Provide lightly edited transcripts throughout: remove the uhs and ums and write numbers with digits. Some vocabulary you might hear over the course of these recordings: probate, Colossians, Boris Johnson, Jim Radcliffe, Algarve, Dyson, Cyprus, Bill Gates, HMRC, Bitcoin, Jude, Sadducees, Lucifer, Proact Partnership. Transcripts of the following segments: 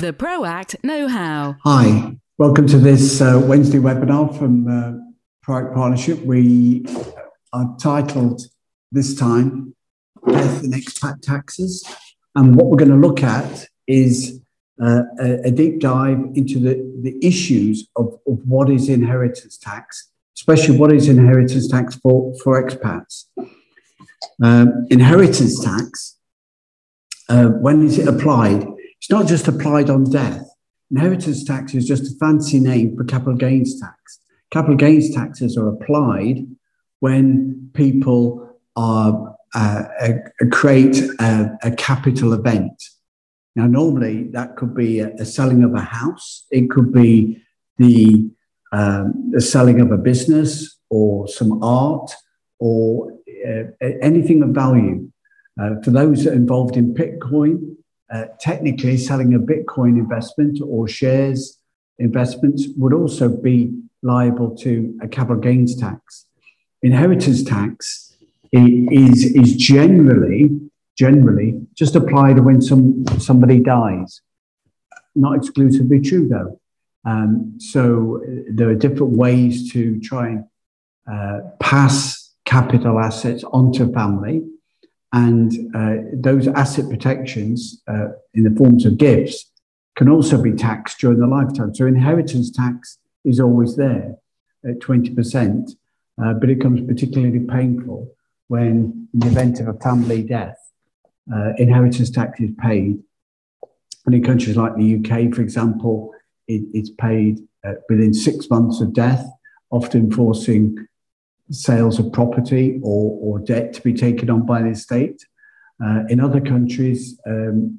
The Proact Know-How. Hi, welcome to this Wednesday webinar from Proact Partnership. We are titled this time, Death and Expat Taxes. And what we're going to look at is a deep dive into the issues of what is inheritance tax, especially what is inheritance tax for expats. Inheritance tax, when is it applied? It's not just applied on death. Inheritance tax is just a fancy name for capital gains tax. Capital gains taxes are applied when people are, create a capital event. Now, normally that could be a selling of a house. It could be the selling of a business or some art or anything of value. For those that are involved in Bitcoin, technically, selling a Bitcoin investment or shares investments would also be liable to a capital gains tax. Inheritance tax is generally just applied when somebody dies. Not exclusively true, though. So there are different ways to try and pass capital assets onto family. And those asset protections in the forms of gifts can also be taxed during the lifetime. So inheritance tax is always there at 20%, but it becomes particularly painful when, in the event of a family death, inheritance tax is paid. And in countries like the UK, for example, it's paid within 6 months of death, often forcing sales of property or debt to be taken on by the estate. In other countries, the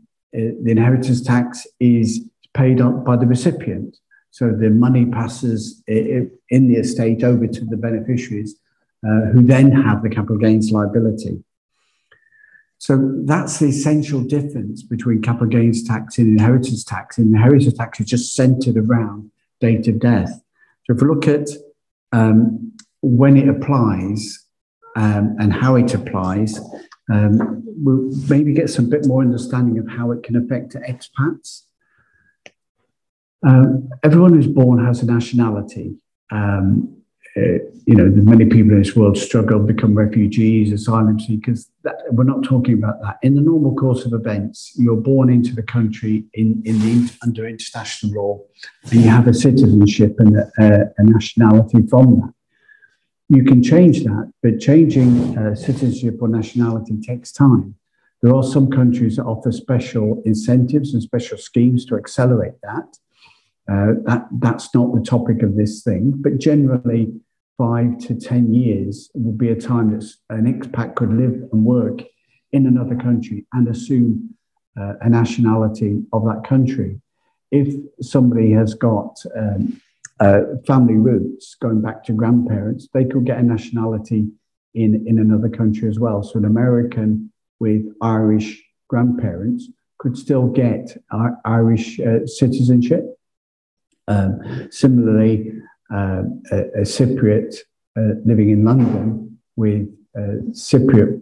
inheritance tax is paid on by the recipient. So the money passes in the estate over to the beneficiaries who then have the capital gains liability. So that's the essential difference between capital gains tax and inheritance tax. Inheritance tax is just centered around date of death. So if we look at when it applies and how it applies, we'll maybe get some bit more understanding of how it can affect expats. Everyone who's born has a nationality. Many people in this world struggle, become refugees, asylum seekers. We're not talking about that. In the normal course of events, you're born into the country under international law, and you have a citizenship and a nationality from that. You can change that, but changing citizenship or nationality takes time. There are some countries that offer special incentives and special schemes to accelerate that. That's not the topic of this thing, but generally 5 to 10 years would be a time that an expat could live and work in another country and assume a nationality of that country. If somebody has got family roots going back to grandparents, they could get a nationality in another country as well. So an American with Irish grandparents could still get Irish citizenship. Similarly, a Cypriot living in London with Cypriot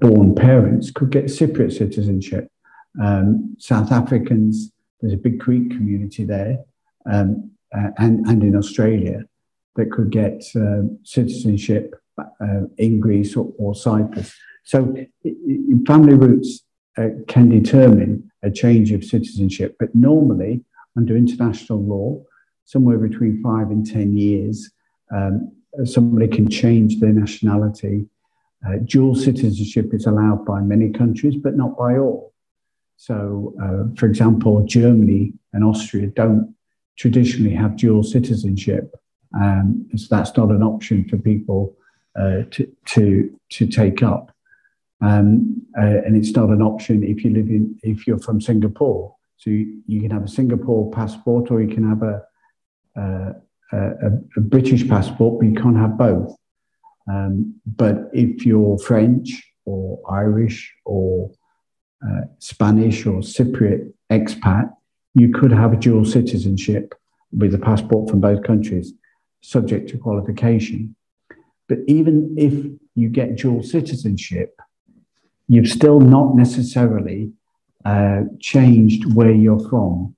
born parents could get Cypriot citizenship. South Africans, there's a big Greek community there. And in Australia, that could get citizenship in Greece or Cyprus. So family roots can determine a change of citizenship, but normally under international law, somewhere between 5 and 10 years, somebody can change their nationality. Dual citizenship is allowed by many countries, but not by all. So, for example, Germany and Austria don't traditionally have dual citizenship, so that's not an option for people to take up, and it's not an option if you live in if you're from Singapore. So you can have a Singapore passport, or you can have a British passport, but you can't have both. But if you're French or Irish or Spanish or Cypriot expat, you could have a dual citizenship with a passport from both countries, subject to qualification. But even if you get dual citizenship, you've still not necessarily changed where you're from,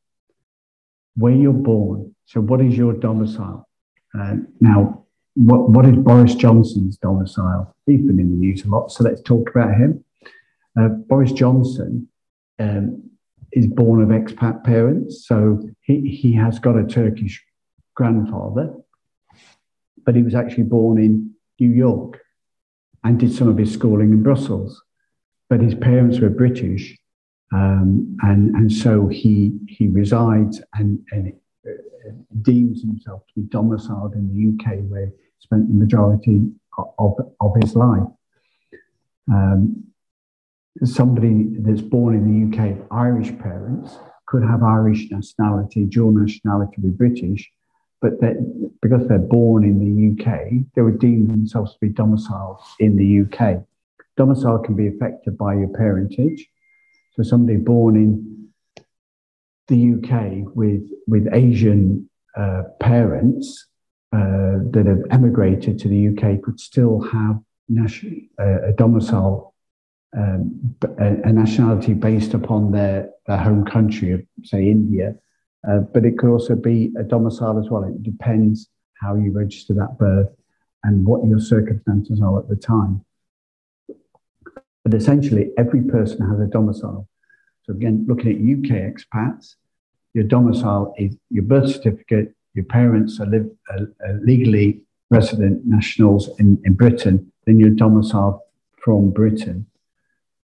where you're born. So what is your domicile? Now, what is Boris Johnson's domicile? He's been in the news a lot, so let's talk about him. Boris Johnson is born of expat parents, so he has got a Turkish grandfather, but he was actually born in New York and did some of his schooling in Brussels. But his parents were British, and so he resides and deems himself to be domiciled in the UK, where he spent the majority of his life. Somebody that's born in the UK of Irish parents could have Irish nationality, dual nationality with British, but because they're born in the UK, they would deem themselves to be domiciled in the UK. Domicile can be affected by your parentage. So somebody born in the UK with Asian parents that have emigrated to the UK could still have a domicile, a nationality based upon their home country of, say, India, but it could also be a domicile as well. It depends how you register that birth and what your circumstances are at the time. But essentially, every person has a domicile. So again, looking at UK expats, your domicile is your birth certificate, your parents are legally resident nationals in Britain, then your domicile from Britain.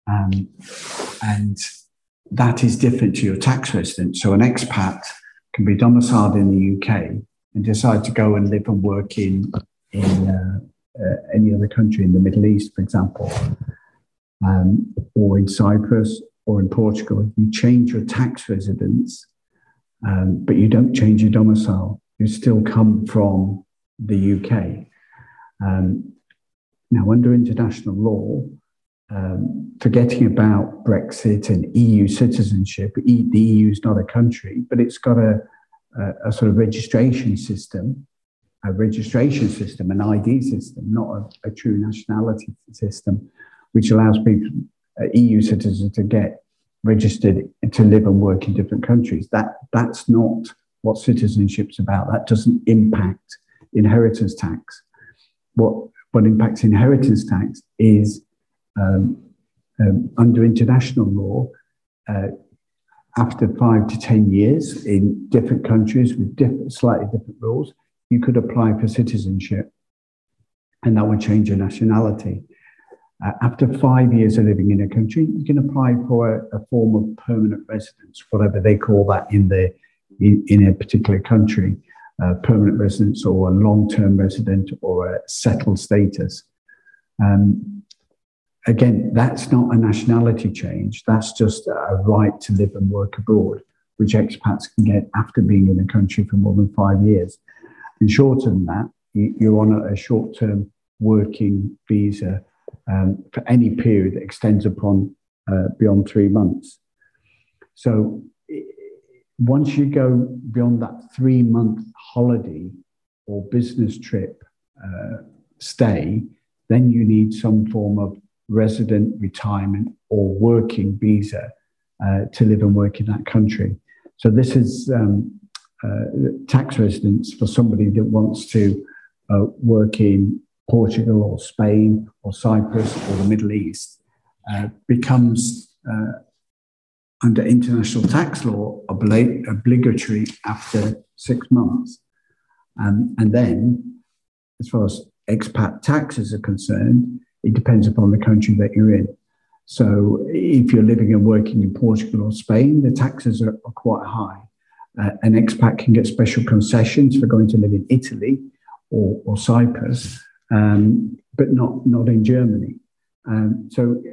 And that is different to your tax residence. So an expat can be domiciled in the UK and decide to go and live and work in any other country in the Middle East, for example, or in Cyprus or in Portugal. You change your tax residence, but you don't change your domicile. You still come from the UK. Now, under international law, forgetting about Brexit and EU citizenship, the EU is not a country, but it's got a sort of registration system, an ID system, not a true nationality system, which allows people, EU citizens, to get registered to live and work in different countries. That's not what citizenship's about. That doesn't impact inheritance tax. What impacts inheritance tax is under international law, after 5 to 10 years in different countries with slightly different rules, you could apply for citizenship, and that would change your nationality. After 5 years of living in a country, you can apply for a form of permanent residence, whatever they call that in a particular country, permanent residence or a long-term resident or a settled status. Again, that's not a nationality change. That's just a right to live and work abroad, which expats can get after being in a country for more than 5 years. And shorter than that, you're on a short-term working visa for any period that extends upon beyond 3 months. So once you go beyond that 3-month holiday or business trip stay, then you need some form of resident, retirement, or working visa to live and work in that country. So this is tax residence for somebody that wants to work in Portugal or Spain or Cyprus or the Middle East, becomes under international tax law obligatory after 6 months. And then, as far as expat taxes are concerned, it depends upon the country that you're in. So if you're living and working in Portugal or Spain, the taxes are quite high. An expat can get special concessions for going to live in Italy or Cyprus, but not in Germany. So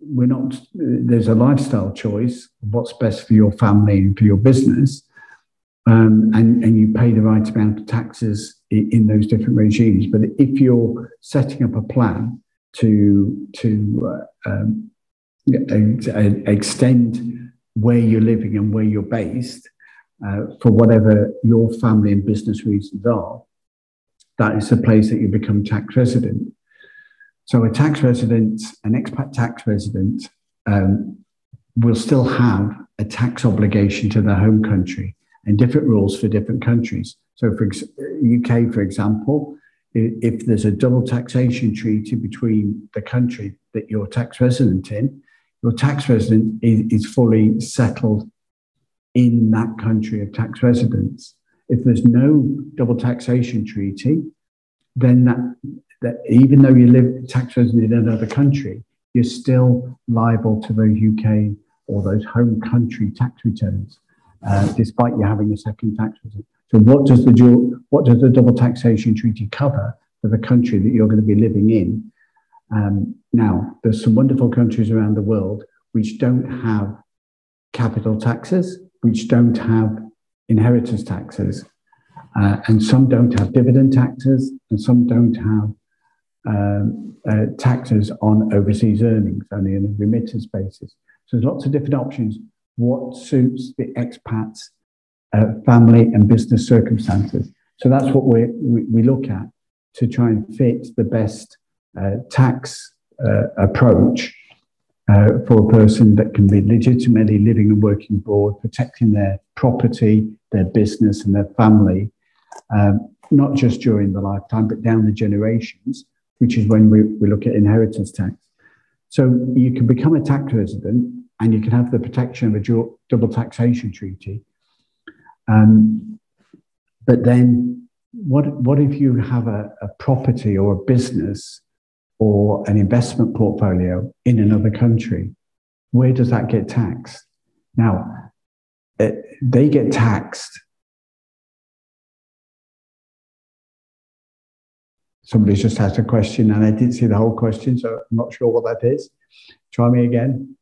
we're not. There's a lifestyle choice of what's best for your family and for your business, and you pay the right amount of taxes in those different regimes. But if you're setting up a plan to extend where you're living and where you're based for whatever your family and business reasons are, that is the place that you become tax resident. So a tax resident, an expat tax resident, will still have a tax obligation to their home country and different rules for different countries. So for UK, for example, if there's a double taxation treaty between the country that you're tax resident in, your tax resident is fully settled in that country of tax residence. If there's no double taxation treaty, then that even though you live tax resident in another country, you're still liable to those UK or those home country tax returns, despite you having a second tax return. So what does the double taxation treaty cover for the country that you're going to be living in? Now, there's some wonderful countries around the world which don't have capital taxes, which don't have inheritance taxes, and some don't have dividend taxes, and some don't have taxes on overseas earnings, only on a remittance basis. So there's lots of different options. What suits the expat's family and business circumstances? So that's what we look at to try and fit the best tax approach for a person that can be legitimately living and working abroad, protecting their property, their business, and their family, not just during the lifetime, but down the generations, which is when we look at inheritance tax. So you can become a tax resident and you can have the protection of a double taxation treaty. But then what if you have a property or a business or an investment portfolio in another country? Where does that get taxed? Now, they get taxed. Somebody's just asked a question and I didn't see the whole question, so I'm not sure what that is. Try me again.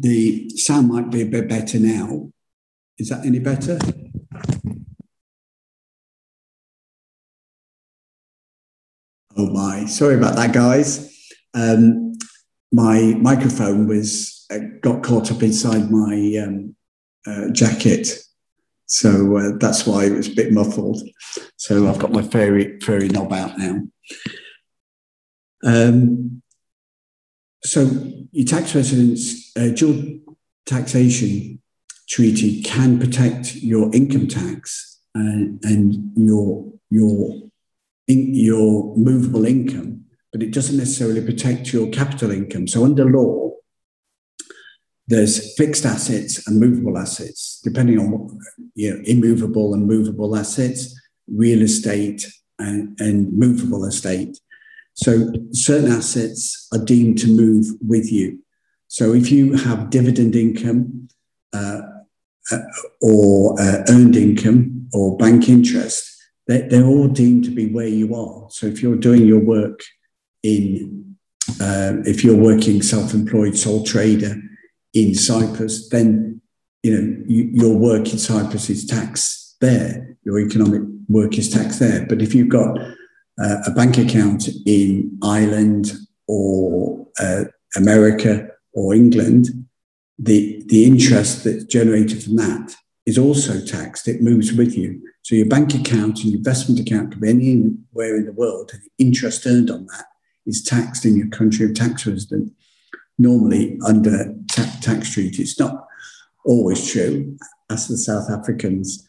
The sound might be a bit better now. Is that any better? Oh my, sorry about that, guys. My microphone got caught up inside my jacket, so that's why it was a bit muffled. So I've got my fairy knob out now. So your tax residence, dual taxation treaty can protect your income tax and your movable income, but it doesn't necessarily protect your capital income. So under law, there's fixed assets and movable assets, depending on what, immovable and movable assets, real estate and movable estate. So certain assets are deemed to move with you. So if you have dividend income or earned income or bank interest, they're all deemed to be where you are. So if you're doing your work if you're working self-employed sole trader in Cyprus, then your work in Cyprus is taxed there. Your economic work is taxed there. But if you've got a bank account in Ireland or America or England, the interest that's generated from that is also taxed. It moves with you. So your bank account and your investment account can be anywhere in the world, and the interest earned on that is taxed in your country of tax resident, normally under tax treaty. It's not always true. As the South Africans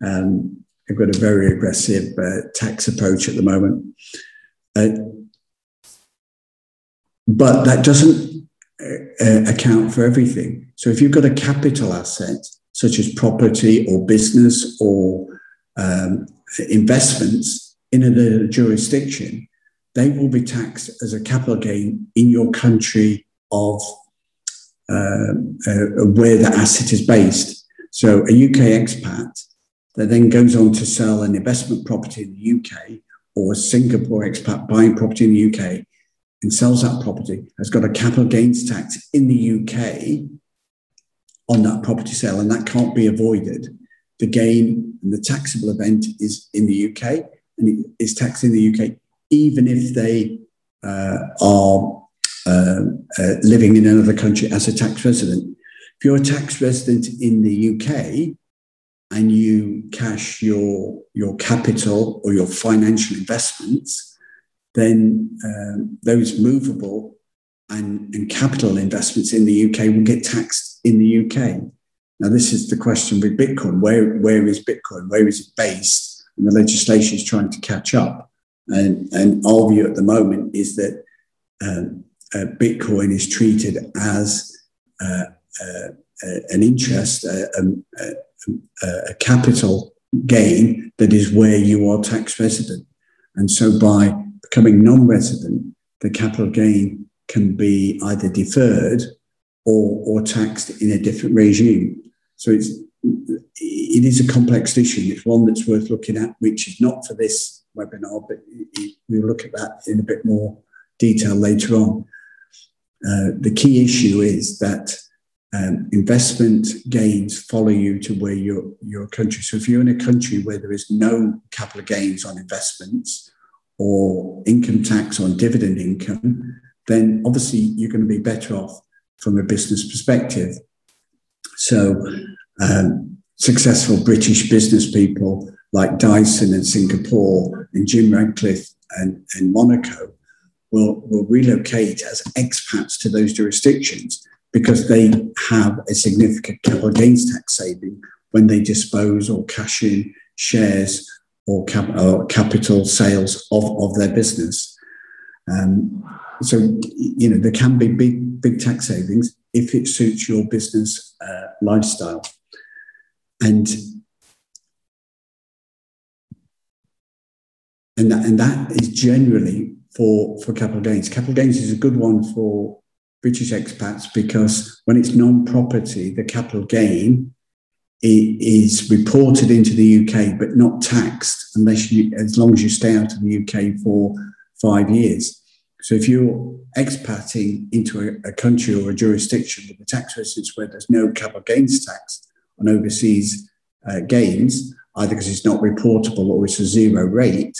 have got a very aggressive tax approach at the moment. But that doesn't account for everything. So if you've got a capital asset, such as property or business or investments in another jurisdiction, they will be taxed as a capital gain in your country of where the asset is based. So a UK expat that then goes on to sell an investment property in the UK, or a Singapore expat buying property in the UK and sells that property, has got a capital gains tax in the UK on that property sale, and that can't be avoided. The gain and the taxable event is in the UK, and it's taxed in the UK, even if they are living in another country as a tax resident. If you're a tax resident in the UK, and you cash your capital or your financial investments, then those movable and capital investments in the UK will get taxed in the UK. Now, this is the question with Bitcoin. Where is Bitcoin? Where is it based? And the legislation is trying to catch up. And our view at the moment is that Bitcoin is treated as an interest, a capital gain that is where you are tax resident. And so by becoming non-resident, the capital gain can be either deferred or taxed in a different regime. So it is a complex issue. It's one that's worth looking at, which is not for this webinar, but we'll look at that in a bit more detail later on. The key issue is that investment gains follow you to where your country. So if you're in a country where there is no capital gains on investments or income tax on dividend income, then obviously you're going to be better off from a business perspective. So successful British business people like Dyson in Singapore and Jim Radcliffe in Monaco will relocate as expats to those jurisdictions because they have a significant capital gains tax saving when they dispose or cash in shares or capital sales of their business. So, you know, there can be big tax savings if it suits your business lifestyle. And that is generally for capital gains. Capital gains is a good one for British expats because when it's non-property, the capital gain is reported into the UK but not taxed as long as you stay out of the UK for 5 years. So if you're expatting into a country or a jurisdiction with a tax residence where there's no capital gains tax on overseas gains, either because it's not reportable or it's a zero rate,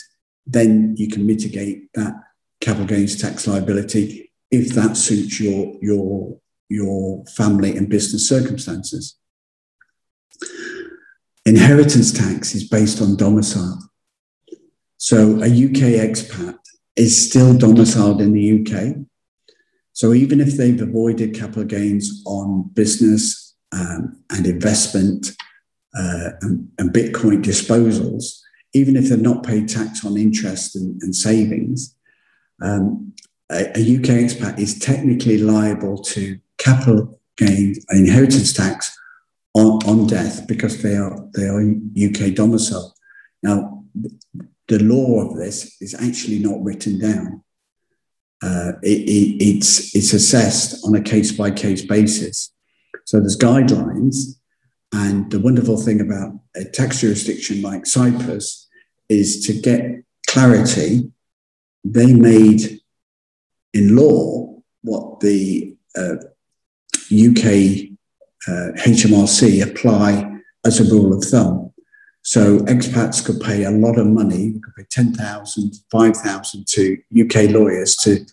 then you can mitigate that capital gains tax liability if that suits your family and business circumstances. Inheritance tax is based on domicile. So a UK expat is still domiciled in the UK. So even if they've avoided capital gains on business and investment and Bitcoin disposals, even if they've not paid tax on interest and savings, a UK expat is technically liable to capital gains and inheritance tax on death because they are UK domiciled. Now, the law of this is actually not written down. It's assessed on a case-by-case basis. So there's guidelines, and the wonderful thing about a tax jurisdiction like Cyprus is to get clarity. They made in law what the UK HMRC apply as a rule of thumb. So expats could pay a lot of money, could pay 10,000, 5,000 to UK lawyers to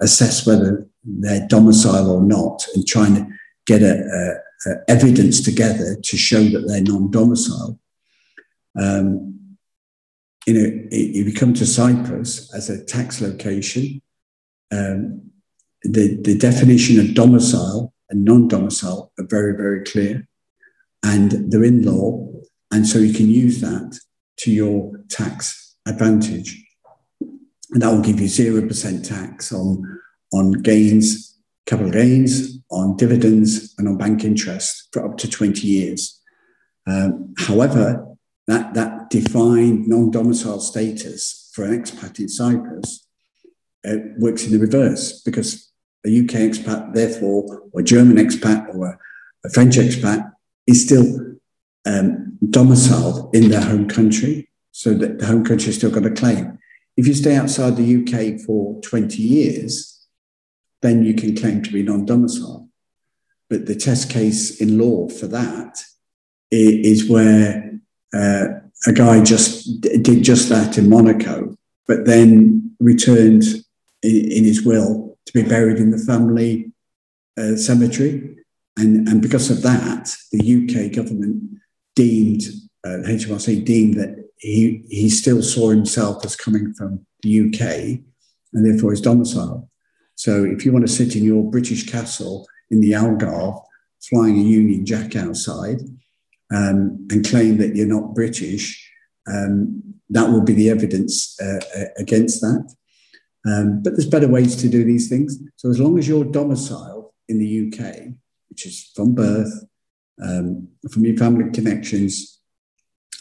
assess whether they're domicile or not and trying to get a evidence together to show that they're non-domicile. You know, if you come to Cyprus as a tax location, the definition of domicile and non-domicile are very, very clear, and they're in law. And so you can use that to your tax advantage. And that will give you 0% tax on gains, capital gains, on dividends, and on bank interest for up to 20 years. However, that defined non-domicile status for an expat in Cyprus works in the reverse, because a UK expat, therefore, or a German expat or a French expat is still domiciled in their home country, so that the home country has still got a claim. If you stay outside the UK for 20 years, then you can claim to be non-domiciled. But the test case in law for that is where a guy did just that in Monaco, but then returned in his will to be buried in the family cemetery. And because of that, the UK government deemed, HMRC deemed that he still saw himself as coming from the UK and therefore his domicile. So if you want to sit in your British castle in the Algarve, flying a Union Jack outside and claim that you're not British, that will be the evidence against that. But there's better ways to do these things. So as long as you're domiciled in the UK, which is from birth, from your family connections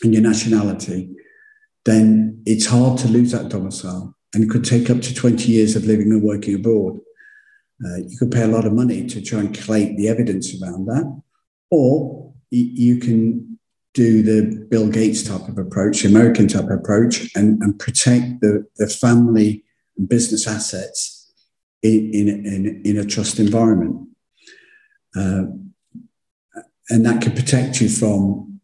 and your nationality, then it's hard to lose that domicile. And it could take up to 20 years of living and working abroad. You could pay a lot of money to try and collate the evidence around that. Or you can do the Bill Gates type of approach, the American type of approach, and protect the family and business assets in a trust environment. And that can protect you from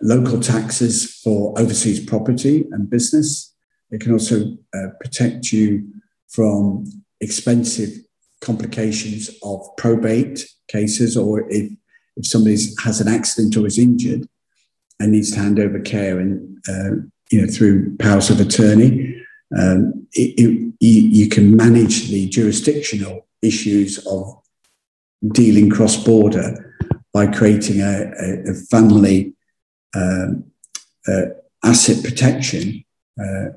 local taxes for overseas property and business. It can also protect you from expensive complications of probate cases, or if somebody has an accident or is injured and needs to hand over care and through powers of attorney, you can manage the jurisdictional issues of dealing cross-border by creating a family asset protection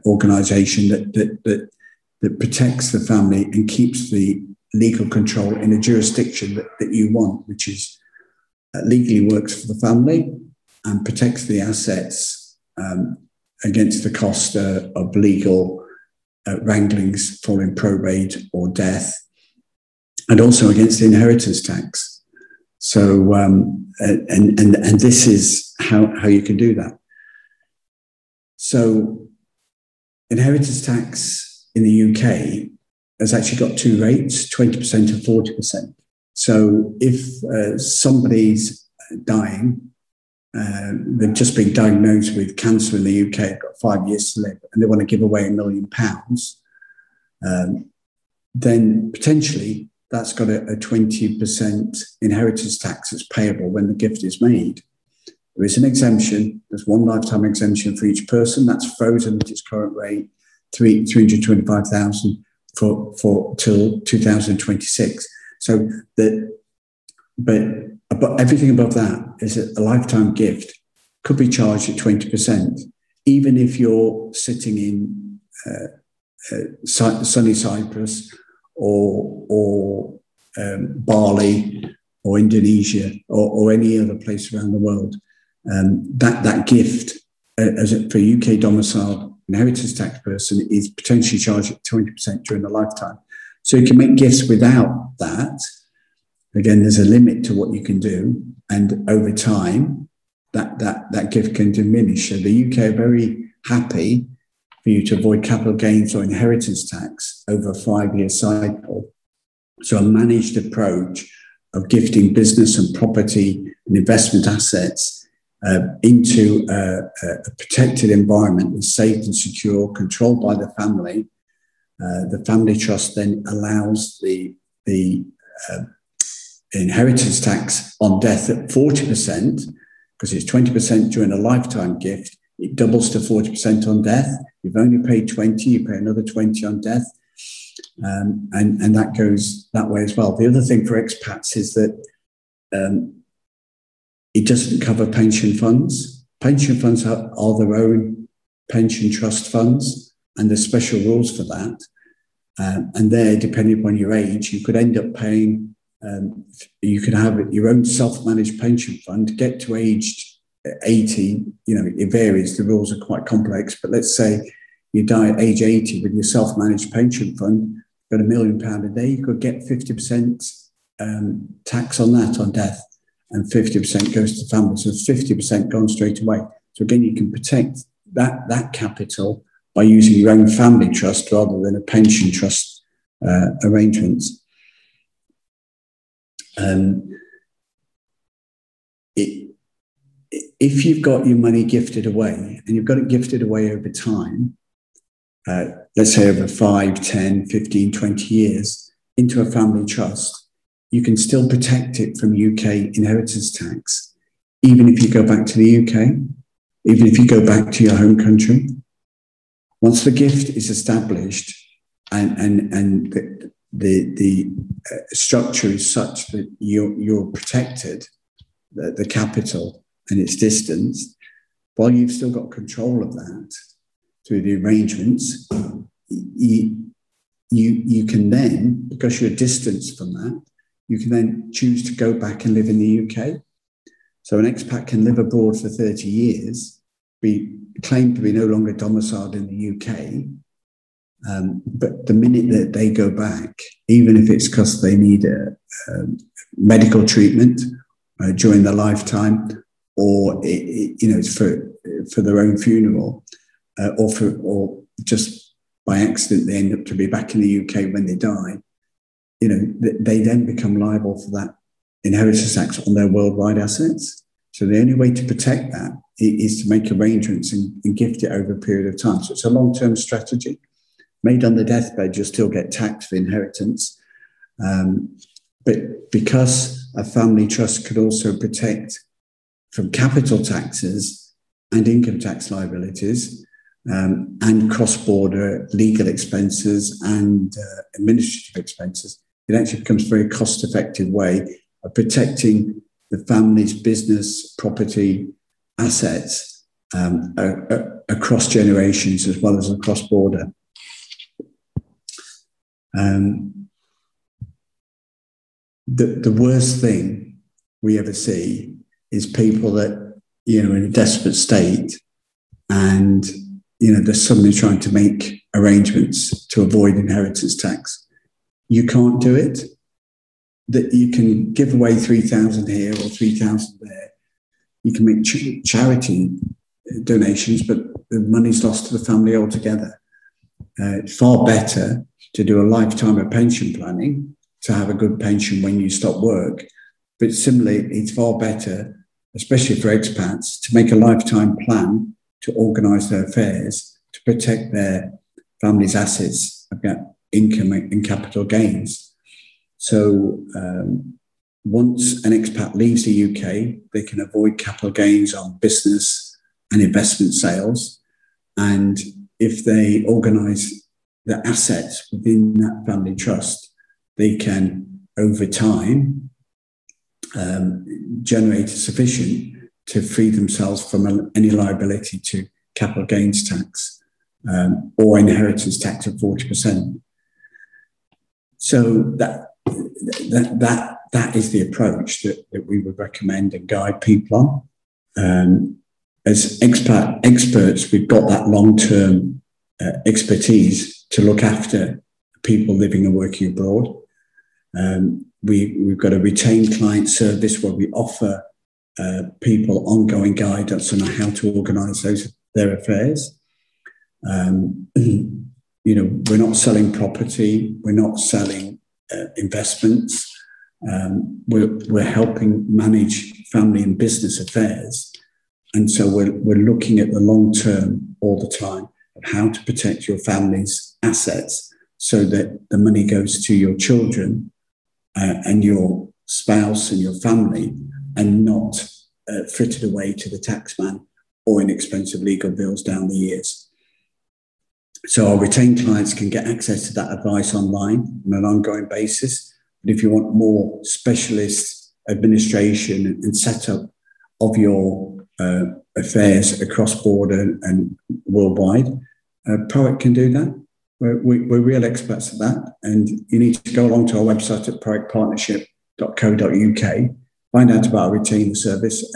organisation that protects the family and keeps the legal control in a jurisdiction that you want, which is legally works for the family and protects the assets against the cost of legal wranglings following probate or death, and also against the inheritance tax. So, and this is how you can do that. So inheritance tax in the UK has actually got two rates, 20% and 40%. So if somebody's dying, they've just been diagnosed with cancer in the UK, got 5 years to live, and they want to give away £1 million, then potentially that's got a 20% inheritance tax that's payable when the gift is made. There is an exemption. There's one lifetime exemption for each person. That's frozen at its current rate, 325,000 for till 2026. So but everything above that is a lifetime gift, could be charged at 20%, even if you're sitting in sunny Cyprus or Bali or Indonesia or any other place around the world. That gift, for a UK domiciled inheritance tax person, is potentially charged at 20% during the lifetime. So you can make gifts without that. Again, there's a limit to what you can do, and over time, that gift can diminish. So the UK are very happy for you to avoid capital gains or inheritance tax over a 5-year cycle. So a managed approach of gifting business and property and investment assets into a protected environment that's safe and secure, controlled by the family. The family trust then allows the inheritance tax on death at 40%, because it's 20% during a lifetime gift. It doubles to 40% on death. You've only paid 20, you pay another 20 on death. And that goes that way as well. The other thing for expats is that it doesn't cover pension funds. Pension funds are their own pension trust funds, and there's special rules for that. And there, depending upon your age, you could end up paying, you could have your own self-managed pension fund, get to age 80, it varies, the rules are quite complex, but let's say you die at age 80 with your self-managed pension fund, got £1 million a day, you could get 50% tax on that on death. And 50% goes to the family, so 50% gone straight away. So again, you can protect that capital by using your own family trust rather than a pension trust arrangements. If you've got your money gifted away, and you've got it gifted away over time, let's say over 5, 10, 15, 20 years, into a family trust, you can still protect it from UK inheritance tax, even if you go back to the UK, even if you go back to your home country, once the gift is established and the structure is such that you're protected, the capital and its distance, while you've still got control of that through the arrangements, you can then, because you're distanced from that, you can then choose to go back and live in the UK. So an expat can live abroad for 30 years, be claimed to be no longer domiciled in the UK, but the minute that they go back, even if it's because they need a medical treatment during their lifetime, or it's for their own funeral, or just by accident they end up to be back in the UK when they die, they then become liable for that inheritance tax on their worldwide assets. So the only way to protect that is to make arrangements and gift it over a period of time. So it's a long-term strategy. Made on the deathbed, you'll still get taxed for inheritance. But because a family trust could also protect from capital taxes and income tax liabilities, and cross-border legal expenses and administrative expenses, it actually becomes a very cost-effective way of protecting the family's business, property, assets across generations as well as across border. The worst thing we ever see is people that, in a desperate state and, they're suddenly trying to make arrangements to avoid inheritance tax. You can't do it. That you can give away 3,000 here or 3,000 there. You can make charity donations, but the money's lost to the family altogether. It's far better to do a lifetime of pension planning, to have a good pension when you stop work. But similarly, it's far better, especially for expats, to make a lifetime plan to organise their affairs, to protect their family's assets, income and capital gains. So once an expat leaves the UK, they can avoid capital gains on business and investment sales. And if they organise the assets within that family trust, they can, over time, generate sufficient to free themselves from any liability to capital gains tax or inheritance tax of 40%. So that is the approach that we would recommend and guide people on. As experts, we've got that long-term expertise to look after people living and working abroad. We've got a retained client service where we offer people ongoing guidance on how to organise their affairs. We're not selling property, we're not selling investments. We're helping manage family and business affairs, and so we're looking at the long term all the time of how to protect your family's assets so that the money goes to your children and your spouse and your family, and not frittered away to the taxman or inexpensive legal bills down the years. So our retained clients can get access to that advice online on an ongoing basis. But if you want more specialist administration and setup of your affairs across border and worldwide, Proact can do that. We're real experts at that. And you need to go along to our website at proactpartnership.co.uk, find out about our retainer service.